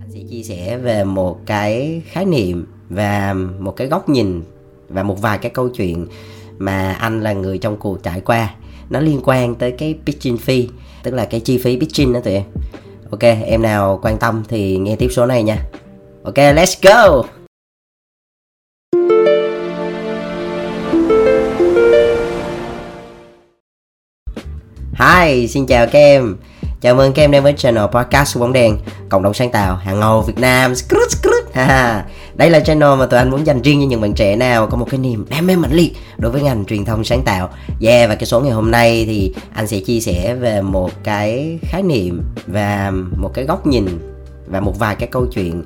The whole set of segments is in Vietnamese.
Anh sẽ chia sẻ về một cái khái niệm và một cái góc nhìn và một vài cái câu chuyện mà anh là người trong cuộc trải qua. Nó liên quan tới cái pitching fee, tức là cái chi phí pitching đó tụi em. Ok, em nào quan tâm thì nghe tiếp số này nha. Ok, let's go! Hi, xin chào các em. Chào mừng các em đến với channel podcast của Bóng đèn Cộng đồng sáng tạo hàng ngầu Việt Nam. Đây là channel mà tụi anh muốn dành riêng cho những bạn trẻ nào có một cái niềm đam mê mãnh liệt đối với ngành truyền thông sáng tạo. Và cái số ngày hôm nay thì anh sẽ chia sẻ về một cái khái niệm và một cái góc nhìn và một vài cái câu chuyện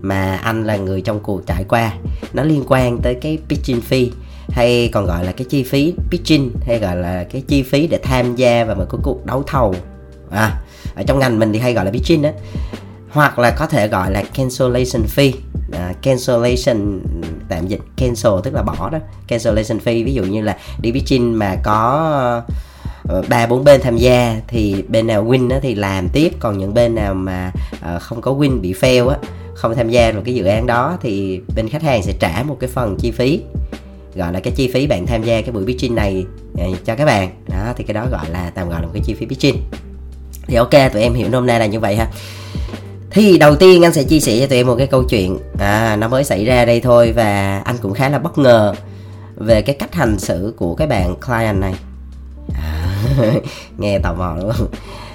mà anh là người trong cuộc trải qua. Nó liên quan tới cái pitching fee, hay còn gọi là cái chi phí pitching, hay gọi là cái chi phí để tham gia vào một cái cuộc đấu thầu. Ở trong ngành mình thì hay gọi là pitching đó, hoặc là có thể gọi là cancellation fee. Cancellation, tạm dịch cancel tức là bỏ đó, cancellation fee. Ví dụ như là đi pitching mà có 3-4 bên tham gia thì bên nào win thì làm tiếp, còn những bên nào mà không có win, bị fail á, không tham gia vào cái dự án đó thì bên khách hàng sẽ trả một cái phần chi phí, gọi là cái chi phí bạn tham gia cái buổi pitching này cho các bạn đó, thì cái đó gọi là, tạm gọi là một cái chi phí pitching. Thì ok, tụi em hiểu nôm na là như vậy ha. Thì đầu tiên anh sẽ chia sẻ cho tụi em một cái câu chuyện nó mới xảy ra đây thôi, và anh cũng khá là bất ngờ về cái cách hành xử của cái bạn client này. Nghe tò mò đúng không?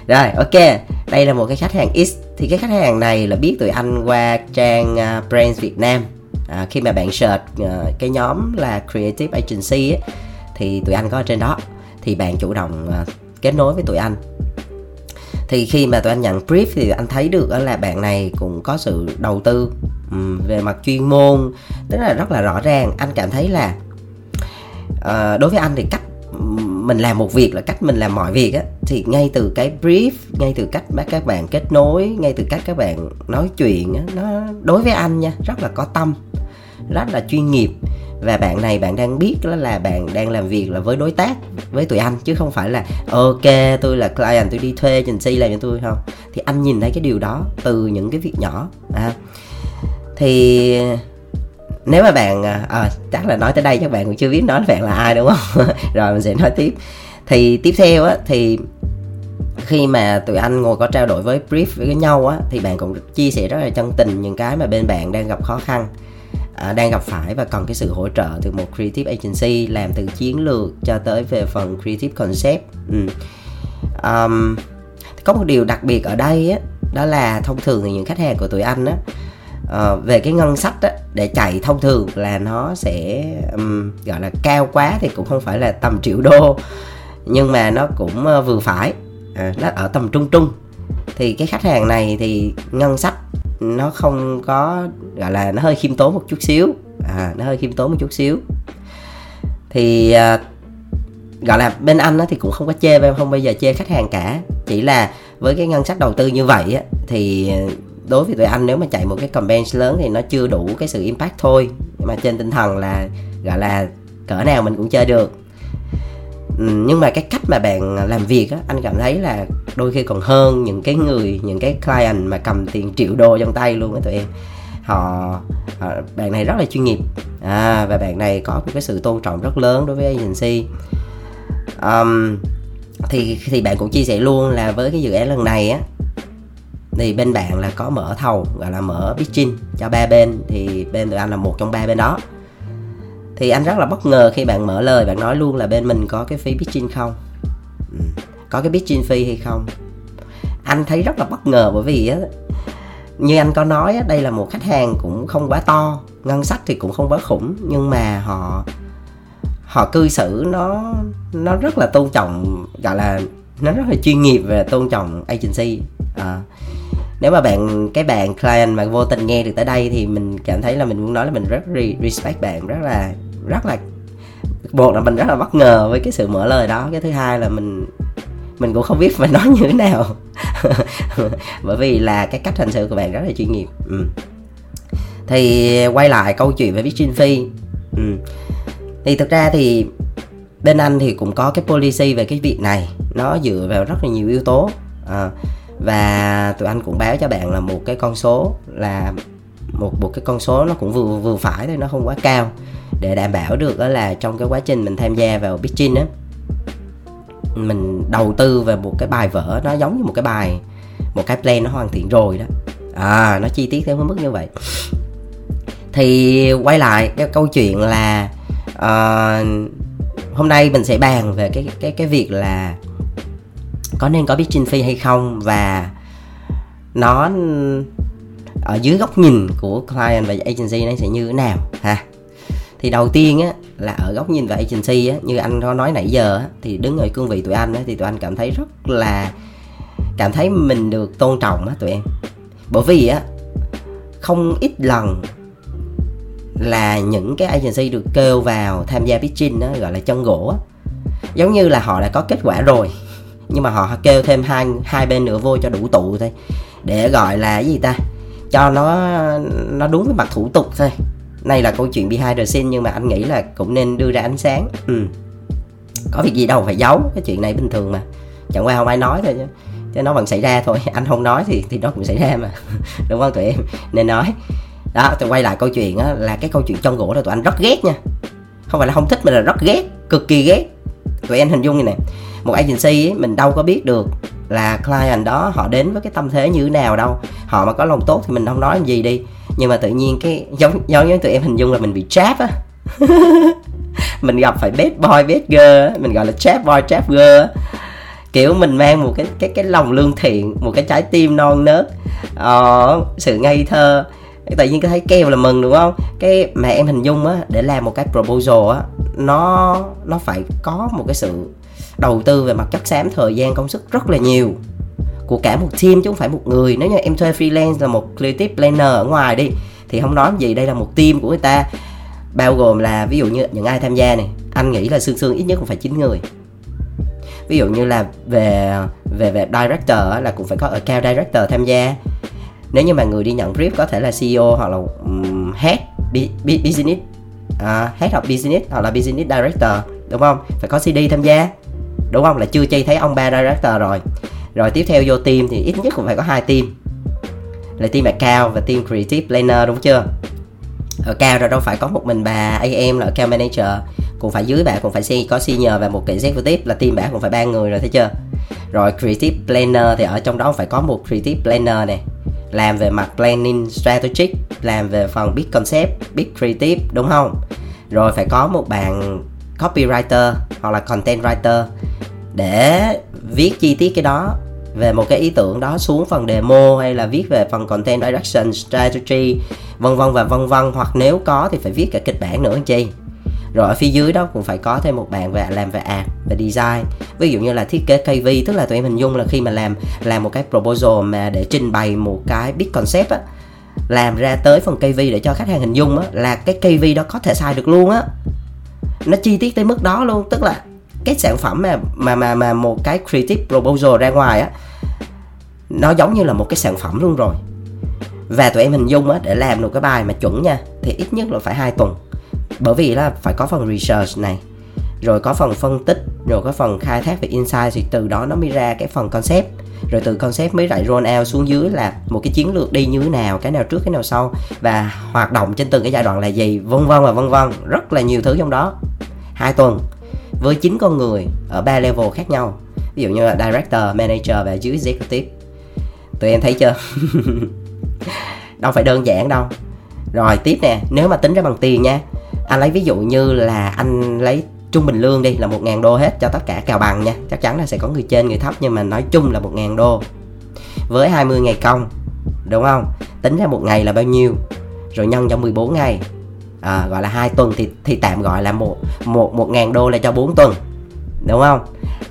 Rồi, ok, đây là một cái khách hàng X. Thì cái khách hàng này là biết tụi anh qua trang Brands Vietnam. Khi mà bạn search cái nhóm là Creative Agency ấy, thì tụi anh có ở trên đó. Thì bạn chủ động kết nối với tụi anh. Thì khi mà tụi anh nhận brief thì anh thấy được là bạn này cũng có sự đầu tư về mặt chuyên môn, tức là rất là rõ ràng. Anh cảm thấy là đối với anh thì cách mình làm một việc là cách mình làm mọi việc á, thì ngay từ cái brief, ngay từ cách mà các bạn kết nối, ngay từ cách các bạn nói chuyện á, nó đối với anh nha, rất là có tâm, rất là chuyên nghiệp. Và bạn này, bạn đang biết là bạn đang làm việc là với đối tác, với tụi anh, chứ không phải là ok tôi là client, tôi đi thuê agency làm cho tôi, không. Thì anh nhìn thấy cái điều đó từ những cái việc nhỏ. Thì nếu mà bạn chắc là nói tới đây các bạn cũng chưa biết nói bạn là ai đúng không? Rồi mình sẽ nói tiếp. Thì tiếp theo á, thì khi mà tụi anh ngồi có trao đổi với brief với nhau á, thì bạn cũng chia sẻ rất là chân tình những cái mà bên bạn đang gặp khó khăn, đang gặp phải, và cần cái sự hỗ trợ từ một creative agency, làm từ chiến lược cho tới về phần creative concept. Có một điều đặc biệt ở đây á, đó là thông thường thì những khách hàng của tụi anh á, về cái ngân sách á, để chạy thông thường là nó sẽ gọi là cao quá thì cũng không phải là tầm triệu đô, nhưng mà nó cũng vừa phải, nó ở tầm trung trung. Thì cái khách hàng này thì ngân sách nó không có, gọi là nó hơi khiêm tốn một chút xíu, nó hơi khiêm tốn một chút xíu. Thì gọi là bên anh á, thì cũng không có chê, bên không bao giờ chê khách hàng cả, chỉ là với cái ngân sách đầu tư như vậy á, thì đối với tụi anh nếu mà chạy một cái campaign lớn thì nó chưa đủ cái sự impact thôi. Nhưng mà trên tinh thần là gọi là cỡ nào mình cũng chơi được. Nhưng mà cái cách mà bạn làm việc á, anh cảm thấy là đôi khi còn hơn những cái người, những cái client mà cầm tiền triệu đô trong tay luôn á tụi em. Bạn này rất là chuyên nghiệp, và bạn này có một cái sự tôn trọng rất lớn đối với agency. Thì bạn cũng chia sẻ luôn là với cái dự án lần này á, thì bên bạn là có mở thầu, gọi là mở pitching cho 3 bên, thì bên tụi anh là một trong 3 bên đó. Thì anh rất là bất ngờ khi bạn mở lời, bạn nói luôn là bên mình có cái phí pitching không, có cái pitching fee hay không. Anh thấy rất là bất ngờ, bởi vì á, như anh có nói á, đây là một khách hàng cũng không quá to, ngân sách thì cũng không quá khủng, nhưng mà họ cư xử nó rất là tôn trọng, gọi là nó rất là chuyên nghiệp và tôn trọng agency. Nếu mà cái bạn client mà vô tình nghe được tới đây thì mình cảm thấy là mình muốn nói là mình rất respect bạn, rất là buộc là mình rất là bất ngờ với cái sự mở lời đó. Cái thứ hai là mình cũng không biết phải nói như thế nào bởi vì là cái cách hành xử của bạn rất là chuyên nghiệp. Thì quay lại câu chuyện về pitching fee, thì thực ra thì bên anh thì cũng có cái policy về cái việc này, nó dựa vào rất là nhiều yếu tố. Và tụi anh cũng báo cho bạn là một cái con số, là một cái con số nó cũng vừa phải thôi, nó không quá cao, để đảm bảo được là trong cái quá trình mình tham gia vào pitching á, mình đầu tư về một cái bài vở nó giống như một cái bài, một cái plan nó hoàn thiện rồi đó. À, nó chi tiết theo cái mức như vậy. Thì quay lại cái câu chuyện là hôm nay mình sẽ bàn về cái việc là có nên có pitching fee hay không, và nó ở dưới góc nhìn của client và agency nó sẽ như thế nào ha. Thì đầu tiên á, là ở góc nhìn về agency á, như anh có nói nãy giờ á, thì đứng ở cương vị tụi anh á, thì tụi anh cảm thấy rất là cảm thấy mình được tôn trọng á tụi em. Bởi vì á, không ít lần là những cái agency được kêu vào tham gia pitching á, gọi là chân gỗ á, giống như là họ đã có kết quả rồi, nhưng mà họ kêu thêm hai bên nữa vô cho đủ tụ thôi, để gọi là cái gì ta, cho nó đúng với mặt thủ tục thôi. Này là câu chuyện behind the scene, nhưng mà anh nghĩ là cũng nên đưa ra ánh sáng. Có việc gì đâu phải giấu, cái chuyện này bình thường mà, chẳng qua không ai nói thôi chứ nó vẫn xảy ra thôi. Anh không nói thì nó cũng xảy ra mà đúng không tụi em, nên nói đó. Tụi quay lại câu chuyện á, là cái câu chuyện chân gỗ là tụi anh rất ghét nha, không phải là không thích mà là rất ghét, cực kỳ ghét. Tụi em hình dung như này, một agency ấy, mình đâu có biết được là client đó họ đến với cái tâm thế như thế nào đâu. Họ mà có lòng tốt thì mình không nói gì đi, nhưng mà tự nhiên cái giống như tụi em hình dung là mình bị trap á mình gặp phải bad boy bad girl, mình gọi là trap boy trap girl, kiểu mình mang một cái lòng lương thiện, một cái trái tim non nớt, sự ngây thơ, tự nhiên cứ thấy kèo là mừng, đúng không? Cái mà em hình dung á, để làm một cái proposal á, nó phải có một cái sự đầu tư về mặt chất xám, thời gian, công sức rất là nhiều của cả một team chứ không phải một người. Nếu như em thuê freelance là một creative planner ở ngoài đi thì không nói gì, đây là một team của người ta, bao gồm là ví dụ như những ai tham gia này, anh nghĩ là sương ít nhất cũng phải 9 người. Ví dụ như là về director là cũng phải có account director tham gia. Nếu như mà người đi nhận brief có thể là CEO hoặc là head business, head of business hoặc là business director, đúng không? Phải có CD tham gia, đúng không? Là chưa chi thấy ông ba director rồi. Rồi tiếp theo vô team thì ít nhất cũng phải có 2 team, là team account và team creative planner, đúng chưa? Account rồi đâu phải có một mình bà AM là account manager, cũng phải dưới bà cũng phải có senior và một cái executive, là team bà cũng phải 3 người rồi, thấy chưa? Rồi creative planner thì ở trong đó phải có một creative planner này, làm về mặt planning strategic, làm về phần big concept, big creative, đúng không? Rồi phải có một bạn copywriter hoặc là content writer để viết chi tiết cái đó, về một cái ý tưởng đó xuống phần demo, hay là viết về phần content direction, strategy, vân vân và vân vân. Hoặc nếu có thì phải viết cả kịch bản nữa anh chị. Rồi ở phía dưới đó cũng phải có thêm một bạn về làm về ad, về design, ví dụ như là thiết kế KV. Tức là tụi em hình dung là khi mà làm một cái proposal mà để trình bày một cái big concept á, làm ra tới phần KV để cho khách hàng hình dung á, là cái KV đó có thể xài được luôn á, nó chi tiết tới mức đó luôn. Tức là cái sản phẩm mà một cái creative proposal ra ngoài á, nó giống như là một cái sản phẩm luôn rồi. Và tụi em hình dung á, để làm được cái bài mà chuẩn nha, thì ít nhất là phải 2 tuần. Bởi vì là phải có phần research này, rồi có phần phân tích, rồi có phần khai thác về insight, thì từ đó nó mới ra cái phần concept. Rồi từ concept mới lại roll out xuống dưới là một cái chiến lược đi như thế nào, cái nào trước, cái nào sau, và hoạt động trên từng cái giai đoạn là gì, vân vân và vân vân. Rất là nhiều thứ trong đó. 2 tuần với 9 con người ở 3 level khác nhau, ví dụ như là director, manager và dưới executive. Tụi em thấy chưa đâu phải đơn giản đâu. Rồi tiếp nè, nếu mà tính ra bằng tiền nha, anh lấy ví dụ như là anh lấy trung bình lương đi, là $1,000 hết cho tất cả cào bằng nha. Chắc chắn là sẽ có người trên người thấp, nhưng mà nói chung là $1,000 với 20 ngày công, đúng không? Tính ra một ngày là bao nhiêu, rồi nhân cho 14 ngày, gọi là 2 tuần thì tạm gọi là $1,000 là cho 4 tuần, đúng không?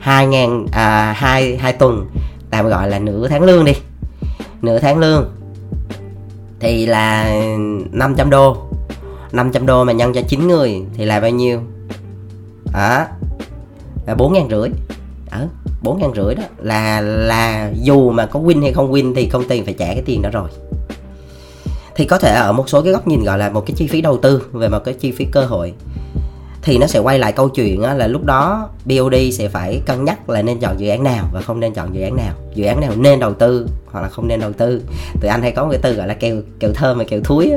2 tuần tạm gọi là nửa tháng lương đi, nửa tháng lương thì là $500. $500 mà nhân cho 9 người thì là bao nhiêu? Là 4,500. 4,500 đó là dù mà có win hay không win thì công ty phải trả cái tiền đó rồi. Thì có thể ở một số cái góc nhìn gọi là một cái chi phí đầu tư, về một cái chi phí cơ hội. thì nó sẽ quay lại câu chuyện là lúc đó BOD sẽ phải cân nhắc là nên chọn dự án nào và không nên chọn dự án nào nên đầu tư hoặc là không nên đầu tư. Tụi anh hay có một cái từ gọi là kèo thơm và kèo thúi.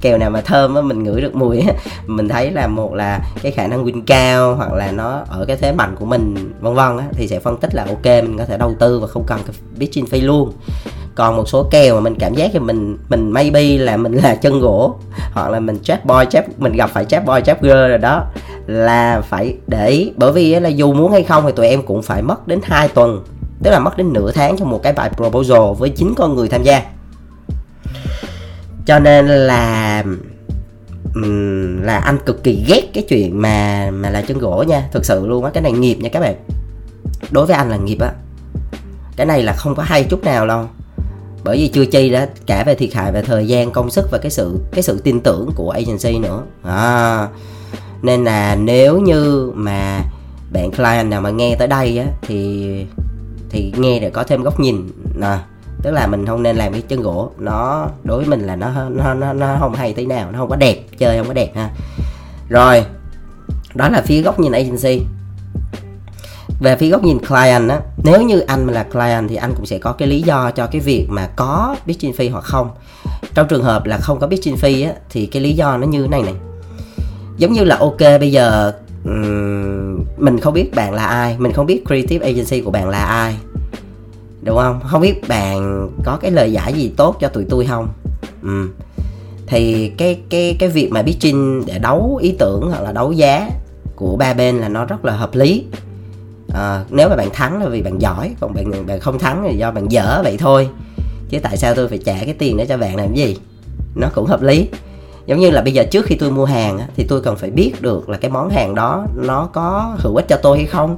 Kèo nào mà thơm á, mình ngửi được mùi á, mình thấy là một là cái khả năng win cao hoặc là nó ở cái thế mạnh của mình vân vân á, thì sẽ phân tích là ok mình có thể đầu tư và không cần cái pitching fee luôn. Còn một số kèo mà mình cảm giác thì mình maybe là mình là chân gỗ hoặc là mình mình gặp phải trap boy trap girl rồi đó, là phải để ý. Bởi vì là dù muốn hay không thì tụi em cũng phải mất đến 2 tuần, tức là mất đến nửa tháng cho một cái bài proposal với 9 con người tham gia. Cho nên là anh cực kỳ ghét cái chuyện mà là chân gỗ nha, thực sự luôn á, cái này nghiệp nha các bạn. Đối với anh là nghiệp á, cái này là không có hay chút nào đâu. Bởi vì chưa chi đã cả về thiệt hại về thời gian, công sức và cái sự tin tưởng của agency nữa. Nên là nếu như mà bạn client nào mà nghe tới đây á thì nghe để có thêm góc nhìn. Tức là mình không nên làm cái chân gỗ, nó đối với mình là nó không hay tí nào, nó không có đẹp, chơi không có đẹp ha. Rồi, đó là phía góc nhìn agency. Về phía góc nhìn client á, nếu như anh mà là client thì anh cũng sẽ có cái lý do cho cái việc mà có pitching fee hoặc không. Trong trường hợp là không có pitching fee á, thì cái lý do nó như thế này. Giống như là ok bây giờ mình không biết bạn là ai, mình không biết creative agency của bạn là ai, đúng không? Không biết bạn có cái lời giải gì tốt cho tụi tôi không? Thì cái việc mà pitching để đấu ý tưởng hoặc là đấu giá của ba bên là nó rất là hợp lý. Nếu mà bạn thắng là vì bạn giỏi, còn bạn không thắng thì do bạn dở vậy thôi, chứ tại sao tôi phải trả cái tiền đó cho bạn làm cái gì, nó cũng hợp lý. Giống như là bây giờ trước khi tôi mua hàng thì tôi cần phải biết được là cái món hàng đó nó có hữu ích cho tôi hay không,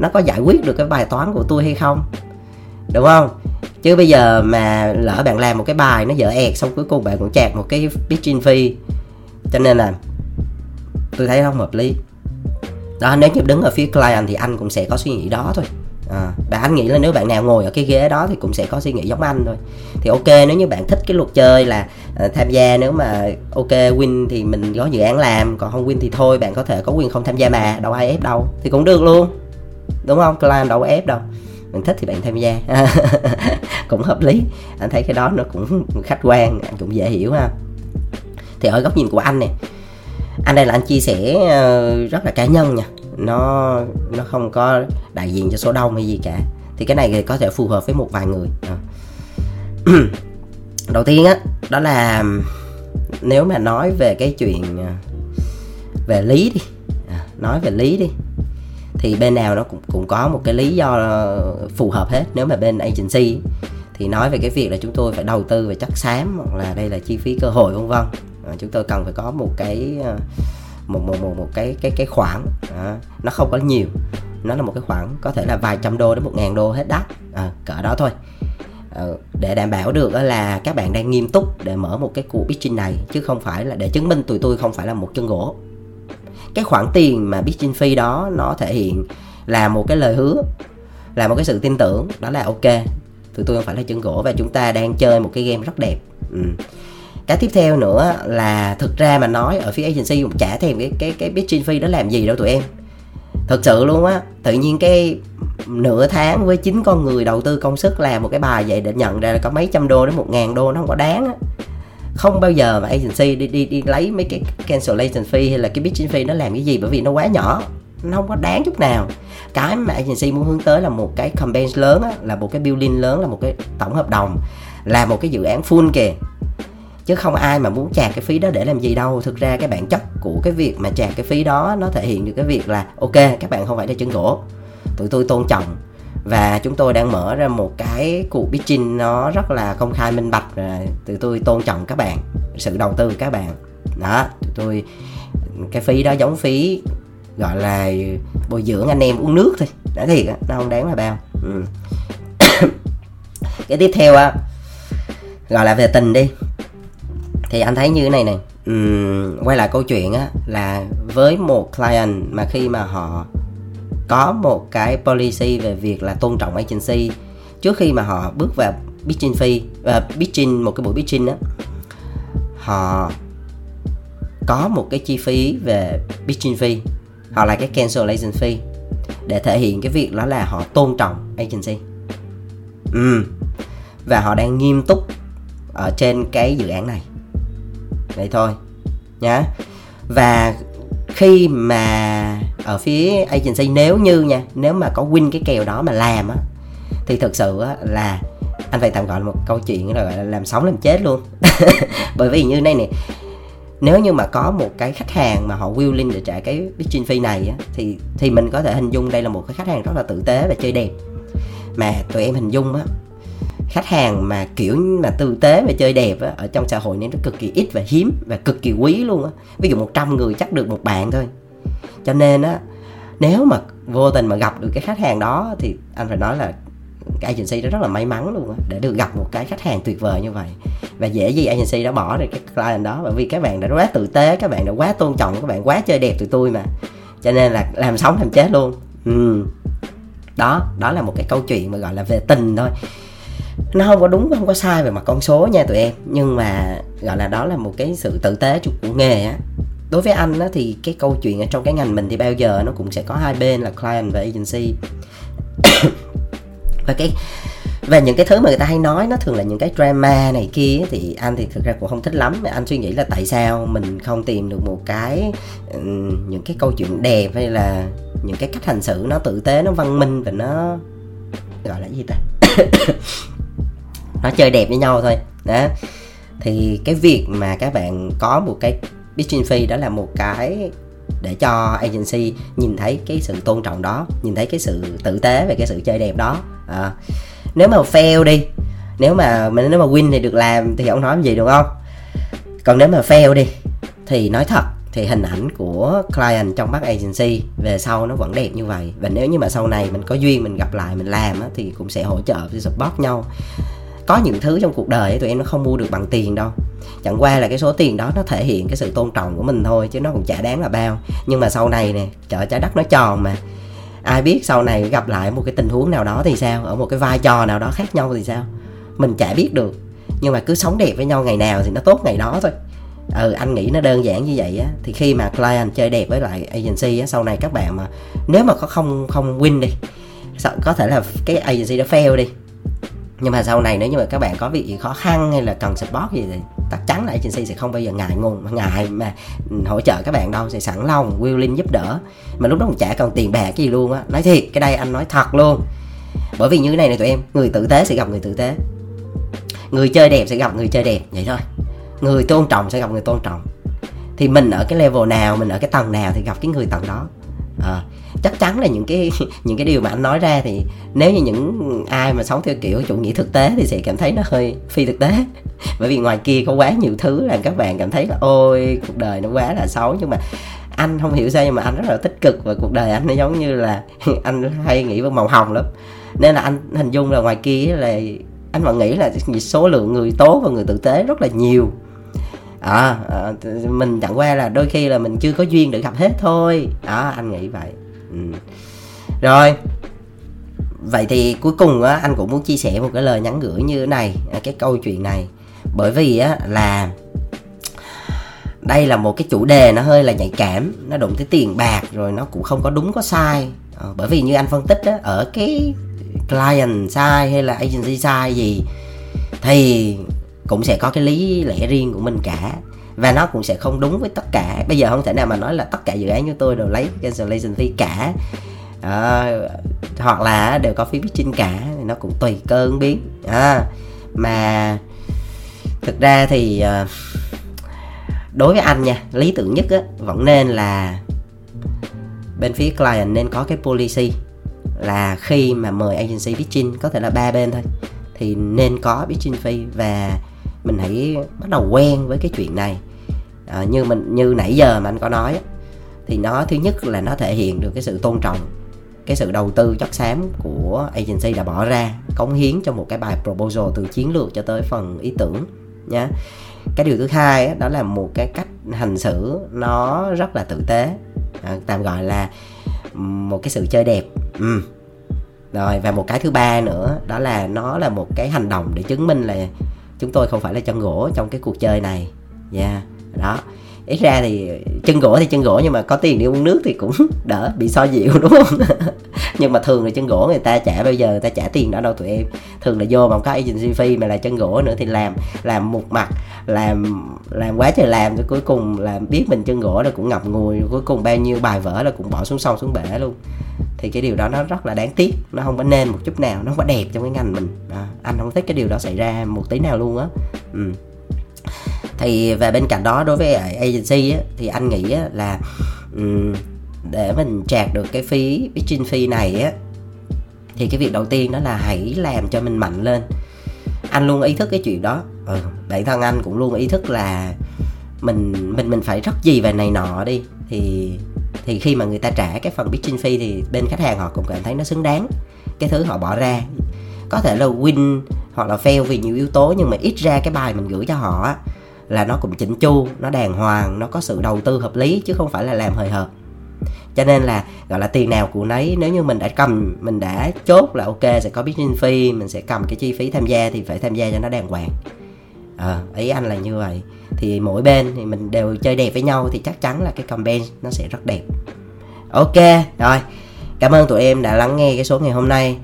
nó có giải quyết được cái bài toán của tôi hay không, đúng không? Chứ bây giờ mà lỡ bạn làm một cái bài nó dở ẹt, xong cuối cùng bạn cũng chạc một cái pitching fee, cho nên là tôi thấy không hợp lý. Đó, nếu như đứng ở phía client thì anh cũng sẽ có suy nghĩ đó thôi. Anh nghĩ là nếu bạn nào ngồi ở cái ghế đó thì cũng sẽ có suy nghĩ giống anh thôi. Thì ok, nếu như bạn thích cái luật chơi là tham gia, nếu mà ok win thì mình có dự án làm, còn không win thì thôi, bạn có thể có quyền không tham gia mà, đâu ai ép đâu, thì cũng được luôn, đúng không? Client đâu có ép đâu, bạn thích thì bạn tham gia. Cũng hợp lý, anh thấy cái đó nó cũng khách quan, anh cũng dễ hiểu ha. Thì ở góc nhìn của anh nè, anh đây là anh chia sẻ rất là cá nhân nha, nó không có đại diện cho số đông hay gì cả, thì cái này có thể phù hợp với một vài người. Đầu tiên đó là nếu mà nói về cái chuyện về lý đi, thì bên nào nó cũng có một cái lý do phù hợp hết. Nếu mà bên agency thì nói về cái việc là chúng tôi phải đầu tư về chất xám, hoặc là đây là chi phí cơ hội vân vân. Chúng tôi cần phải có một cái khoản, nó không có nhiều, nó là một cái khoản có thể là vài trăm đô đến 1.000 đô hết đắt, cỡ đó thôi, để đảm bảo được là các bạn đang nghiêm túc để mở một cái cuộc pitching này, chứ không phải là để chứng minh tụi tôi không phải là một chân gỗ. Cái khoản tiền mà pitching fee đó nó thể hiện là một cái lời hứa, là một cái sự tin tưởng, đó là ok tụi tôi không phải là chân gỗ và chúng ta đang chơi một cái game rất đẹp. Cái tiếp theo nữa là thực ra mà nói ở phía agency cũng chả thèm cái pitching fee đó làm gì đâu tụi em. Thực sự luôn á, tự nhiên cái nửa tháng với 9 con người đầu tư công sức làm một cái bài vậy để nhận ra là có mấy trăm đô đến 1.000 đô, nó không có đáng á. Không bao giờ mà agency đi lấy mấy cái cancellation fee hay là cái pitching fee nó làm cái gì, bởi vì nó quá nhỏ, nó không có đáng chút nào. Cái mà agency muốn hướng tới là một cái campaign lớn á, là một cái building lớn, là một cái tổng hợp đồng, là một cái dự án full kìa. Chứ không ai mà muốn chạc cái phí đó để làm gì đâu. Thực ra cái bản chất của cái việc mà chạc cái phí đó, nó thể hiện được cái việc là ok, các bạn không phải là chân gỗ, tụi tôi tôn trọng, và chúng tôi đang mở ra một cái cuộc pitching nó rất là công khai minh bạch, và tụi tôi tôn trọng các bạn, sự đầu tư của các bạn. Đó, tụi tôi cái phí đó giống phí gọi là bồi dưỡng anh em uống nước thôi. Nói thiệt, nó không đáng là bao. Cái tiếp theo gọi là về tình đi, thì anh thấy như thế này này. Quay lại câu chuyện là với một client mà khi mà họ có một cái policy về việc là tôn trọng agency, trước khi mà họ bước vào pitching fee và pitching, một cái buổi pitching, họ có một cái chi phí về pitching fee hoặc là cái cancellation fee để thể hiện cái việc đó là họ tôn trọng agency. Và họ đang nghiêm túc ở trên cái dự án này. Vậy thôi nhá. Và khi mà ở phía agency, nếu mà có win cái kèo đó mà làm á, thì thực sự á là anh phải tạm gọi là một câu chuyện rồi, gọi là làm sống làm chết luôn. Bởi vì như này nè, nếu như mà có một cái khách hàng mà họ willing để trả cái pitching fee này á, thì mình có thể hình dung đây là một cái khách hàng rất là tử tế và chơi đẹp. Mà tụi em hình dung á, khách hàng mà kiểu mà tử tế và chơi đẹp á, ở trong xã hội nên nó cực kỳ ít và hiếm và cực kỳ quý luôn á. Ví dụ 100 người chắc được một bạn thôi. Cho nên á, nếu mà vô tình mà gặp được cái khách hàng đó thì anh phải nói là cái agency đó rất là may mắn luôn á, để được gặp một cái khách hàng tuyệt vời như vậy. Và dễ gì agency đã bỏ được cái client đó, bởi vì các bạn đã quá tử tế, các bạn đã quá tôn trọng, các bạn quá chơi đẹp tụi tôi mà. Cho nên là làm sống làm chết luôn. Đó là một cái câu chuyện mà gọi là về tình thôi. Nó không có đúng, không có sai về mặt con số nha tụi em. Nhưng mà gọi là đó là một cái sự tử tế của nghề á. Đối với anh á, thì cái câu chuyện ở trong cái ngành mình thì bao giờ nó cũng sẽ có hai bên là client và agency. Và những cái thứ mà người ta hay nói nó thường là những cái drama này kia, thì anh thì thực ra cũng không thích lắm. Anh suy nghĩ là tại sao mình không tìm được một cái những cái câu chuyện đẹp, hay là những cái cách hành xử nó tử tế, nó văn minh và nó gọi là gì ta, nó chơi đẹp với nhau thôi đó. Thì cái việc mà các bạn có một cái pitching fee đó là một cái để cho agency nhìn thấy cái sự tôn trọng đó, nhìn thấy cái sự tử tế và cái sự chơi đẹp đó. Nếu mà fail đi, nếu mà win thì được làm thì không nói gì đúng không. Còn nếu mà fail đi thì nói thật thì hình ảnh của client trong mắt agency về sau nó vẫn đẹp như vậy. Và nếu như mà sau này mình có duyên mình gặp lại mình làm á, thì cũng sẽ hỗ trợ, sẽ support nhau. Có những thứ trong cuộc đời ấy, tụi em nó không mua được bằng tiền đâu. Chẳng qua là cái số tiền đó nó thể hiện cái sự tôn trọng của mình thôi, chứ nó cũng chả đáng là bao. Nhưng mà sau này nè, trái đất nó tròn mà, ai biết sau này gặp lại một cái tình huống nào đó thì sao, ở một cái vai trò nào đó khác nhau thì sao, mình chả biết được. Nhưng mà cứ sống đẹp với nhau ngày nào thì nó tốt ngày đó thôi. Anh nghĩ nó đơn giản như vậy á. Thì khi mà client chơi đẹp với lại agency á, sau này các bạn mà nếu mà có không win đi, có thể là cái agency đã fail đi, nhưng mà sau này nếu như mà các bạn có việc gì khó khăn hay là cần support gì thì chắc chắn là agency sẽ không bao giờ ngại mà hỗ trợ các bạn đâu, sẽ sẵn lòng willing giúp đỡ. Mà lúc đó cũng chả cần tiền bạc cái gì luôn á, nói thiệt, cái đây anh nói thật luôn. Bởi vì như thế này này tụi em, người tử tế sẽ gặp người tử tế, người chơi đẹp sẽ gặp người chơi đẹp, vậy thôi. Người tôn trọng sẽ gặp người tôn trọng. Thì mình ở cái level nào, mình ở cái tầng nào thì gặp cái người tầng đó. Chắc chắn là những cái điều mà anh nói ra thì nếu như những ai mà sống theo kiểu chủ nghĩa thực tế thì sẽ cảm thấy nó hơi phi thực tế. Bởi vì ngoài kia có quá nhiều thứ là các bạn cảm thấy là ôi cuộc đời nó quá là xấu. Nhưng mà anh không hiểu sao nhưng mà anh rất là tích cực, và cuộc đời anh nó giống như là anh hay nghĩ về màu hồng lắm. Nên là anh hình dung là ngoài kia là anh vẫn nghĩ là số lượng người tốt và người tử tế rất là nhiều. Mình chẳng qua là đôi khi là mình chưa có duyên được gặp hết thôi. Anh nghĩ vậy. Rồi, vậy thì cuối cùng á, anh cũng muốn chia sẻ một cái lời nhắn gửi như thế này, cái câu chuyện này. Bởi vì á, là đây là một cái chủ đề nó hơi là nhạy cảm, nó đụng tới tiền bạc, rồi nó cũng không có đúng có sai. Bởi vì như anh phân tích á, ở cái client side hay là agency side gì thì cũng sẽ có cái lý lẽ riêng của mình cả, và nó cũng sẽ không đúng với tất cả. Bây giờ không thể nào mà nói là tất cả dự án của tôi đều lấy cancellation fee cả, hoặc là đều có phí pitching cả, thì nó cũng tùy cơ ứng biến. Mà thực ra thì đối với anh nha, lý tưởng nhất á, vẫn nên là bên phía client nên có cái policy là khi mà mời agency pitching, có thể là 3 bên thôi, thì nên có pitching fee. Và mình hãy bắt đầu quen với cái chuyện này. Như nãy giờ mà anh có nói thì nó thứ nhất là nó thể hiện được cái sự tôn trọng, cái sự đầu tư chất xám của agency đã bỏ ra, cống hiến cho một cái bài proposal từ chiến lược cho tới phần ý tưởng nhá. Cái điều thứ hai đó là một cái cách hành xử nó rất là tử tế, tạm gọi là một cái sự chơi đẹp. Rồi, và một cái thứ ba nữa đó là nó là một cái hành động để chứng minh là chúng tôi không phải là chân gỗ trong cái cuộc chơi này. Đó, Ít ra thì chân gỗ nhưng mà có tiền đi uống nước thì cũng đỡ bị so dịu, đúng không? Nhưng mà thường là chân gỗ người ta trả, bây giờ người ta trả tiền đó đâu tụi em. Thường là vô mà không có agency fee mà là chân gỗ nữa thì làm một mặt, làm quá trời làm, rồi cuối cùng làm biết mình chân gỗ là cũng ngập ngùi, cuối cùng bao nhiêu bài vở là cũng bỏ xuống sông xuống bể luôn. Thì cái điều đó nó rất là đáng tiếc, nó không có nên một chút nào, nó không có đẹp trong cái ngành mình. Anh không thích cái điều đó xảy ra một tí nào luôn á. Thì và bên cạnh đó đối với agency á, thì anh nghĩ á, là để mình trạc được cái phí pitching fee này á, thì cái việc đầu tiên đó là hãy làm cho mình mạnh lên. Anh luôn ý thức cái chuyện đó. Bản thân anh cũng luôn ý thức là mình phải rất gì về này nọ đi, thì khi mà người ta trả cái phần pitching fee thì bên khách hàng họ cũng cảm thấy nó xứng đáng cái thứ họ bỏ ra. Có thể là win hoặc là fail vì nhiều yếu tố, nhưng mà ít ra cái bài mình gửi cho họ á, là nó cũng chỉnh chu, nó đàng hoàng, nó có sự đầu tư hợp lý, chứ không phải là làm hời hợt. Cho nên là gọi là tiền nào của nấy. Nếu như mình đã chốt là ok sẽ có pitching fee, mình sẽ cầm cái chi phí tham gia thì phải tham gia cho nó đàng hoàng. Ý anh là như vậy. Thì mỗi bên thì mình đều chơi đẹp với nhau thì chắc chắn là cái campaign nó sẽ rất đẹp. Ok, rồi. Cảm ơn tụi em đã lắng nghe cái số ngày hôm nay.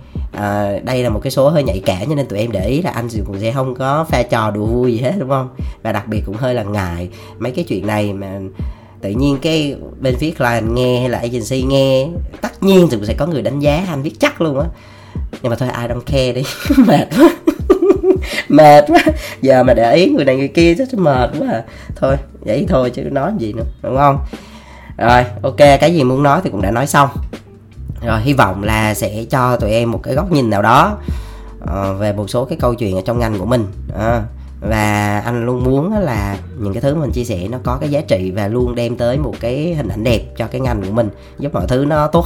Đây là một cái số hơi nhạy cảm, cho nên tụi em để ý là anh cũng sẽ không có pha trò đùa vui gì hết, đúng không? Và đặc biệt cũng hơi là ngại mấy cái chuyện này mà tự nhiên cái bên phía client nghe hay là agency nghe, tất nhiên thì cũng sẽ có người đánh giá, anh biết chắc luôn á. Nhưng mà thôi, I don't care đi. Mệt quá. Giờ mà để ý người này người kia rất mệt quá à. Thôi, vậy thôi chứ nói gì nữa, đúng không? Rồi, ok, cái gì muốn nói thì cũng đã nói xong. Rồi, hy vọng là sẽ cho tụi em một cái góc nhìn nào đó về một số cái câu chuyện ở trong ngành của mình. Và anh luôn muốn là những cái thứ mình chia sẻ nó có cái giá trị và luôn đem tới một cái hình ảnh đẹp cho cái ngành của mình, giúp mọi thứ nó tốt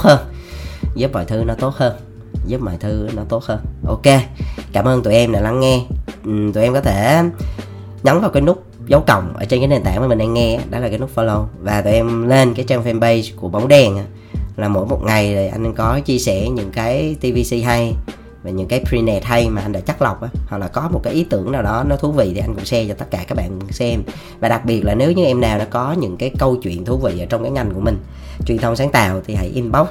hơn. Ok, cảm ơn tụi em đã lắng nghe. Tụi em có thể nhấn vào cái nút dấu cộng ở trên cái nền tảng mà mình đang nghe, đó là cái nút follow, và tụi em lên cái trang fanpage của Bóng Đèn. Là mỗi một ngày thì anh có chia sẻ những cái TVC hay và những cái prenet hay mà anh đã chắt lọc á, hoặc là có một cái ý tưởng nào đó nó thú vị thì anh cũng share cho tất cả các bạn xem. Và đặc biệt là nếu như em nào đã có những cái câu chuyện thú vị ở trong cái ngành của mình, truyền thông sáng tạo, thì hãy inbox.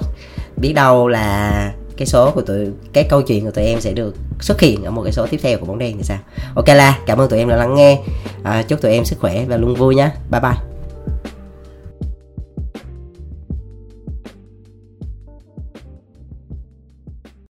Biết đâu là cái số của cái câu chuyện của tụi em sẽ được xuất hiện ở một cái số tiếp theo của Bóng Đen thì sao. Ok, là cảm ơn tụi em đã lắng nghe. Chúc tụi em sức khỏe và luôn vui nhé. Bye bye.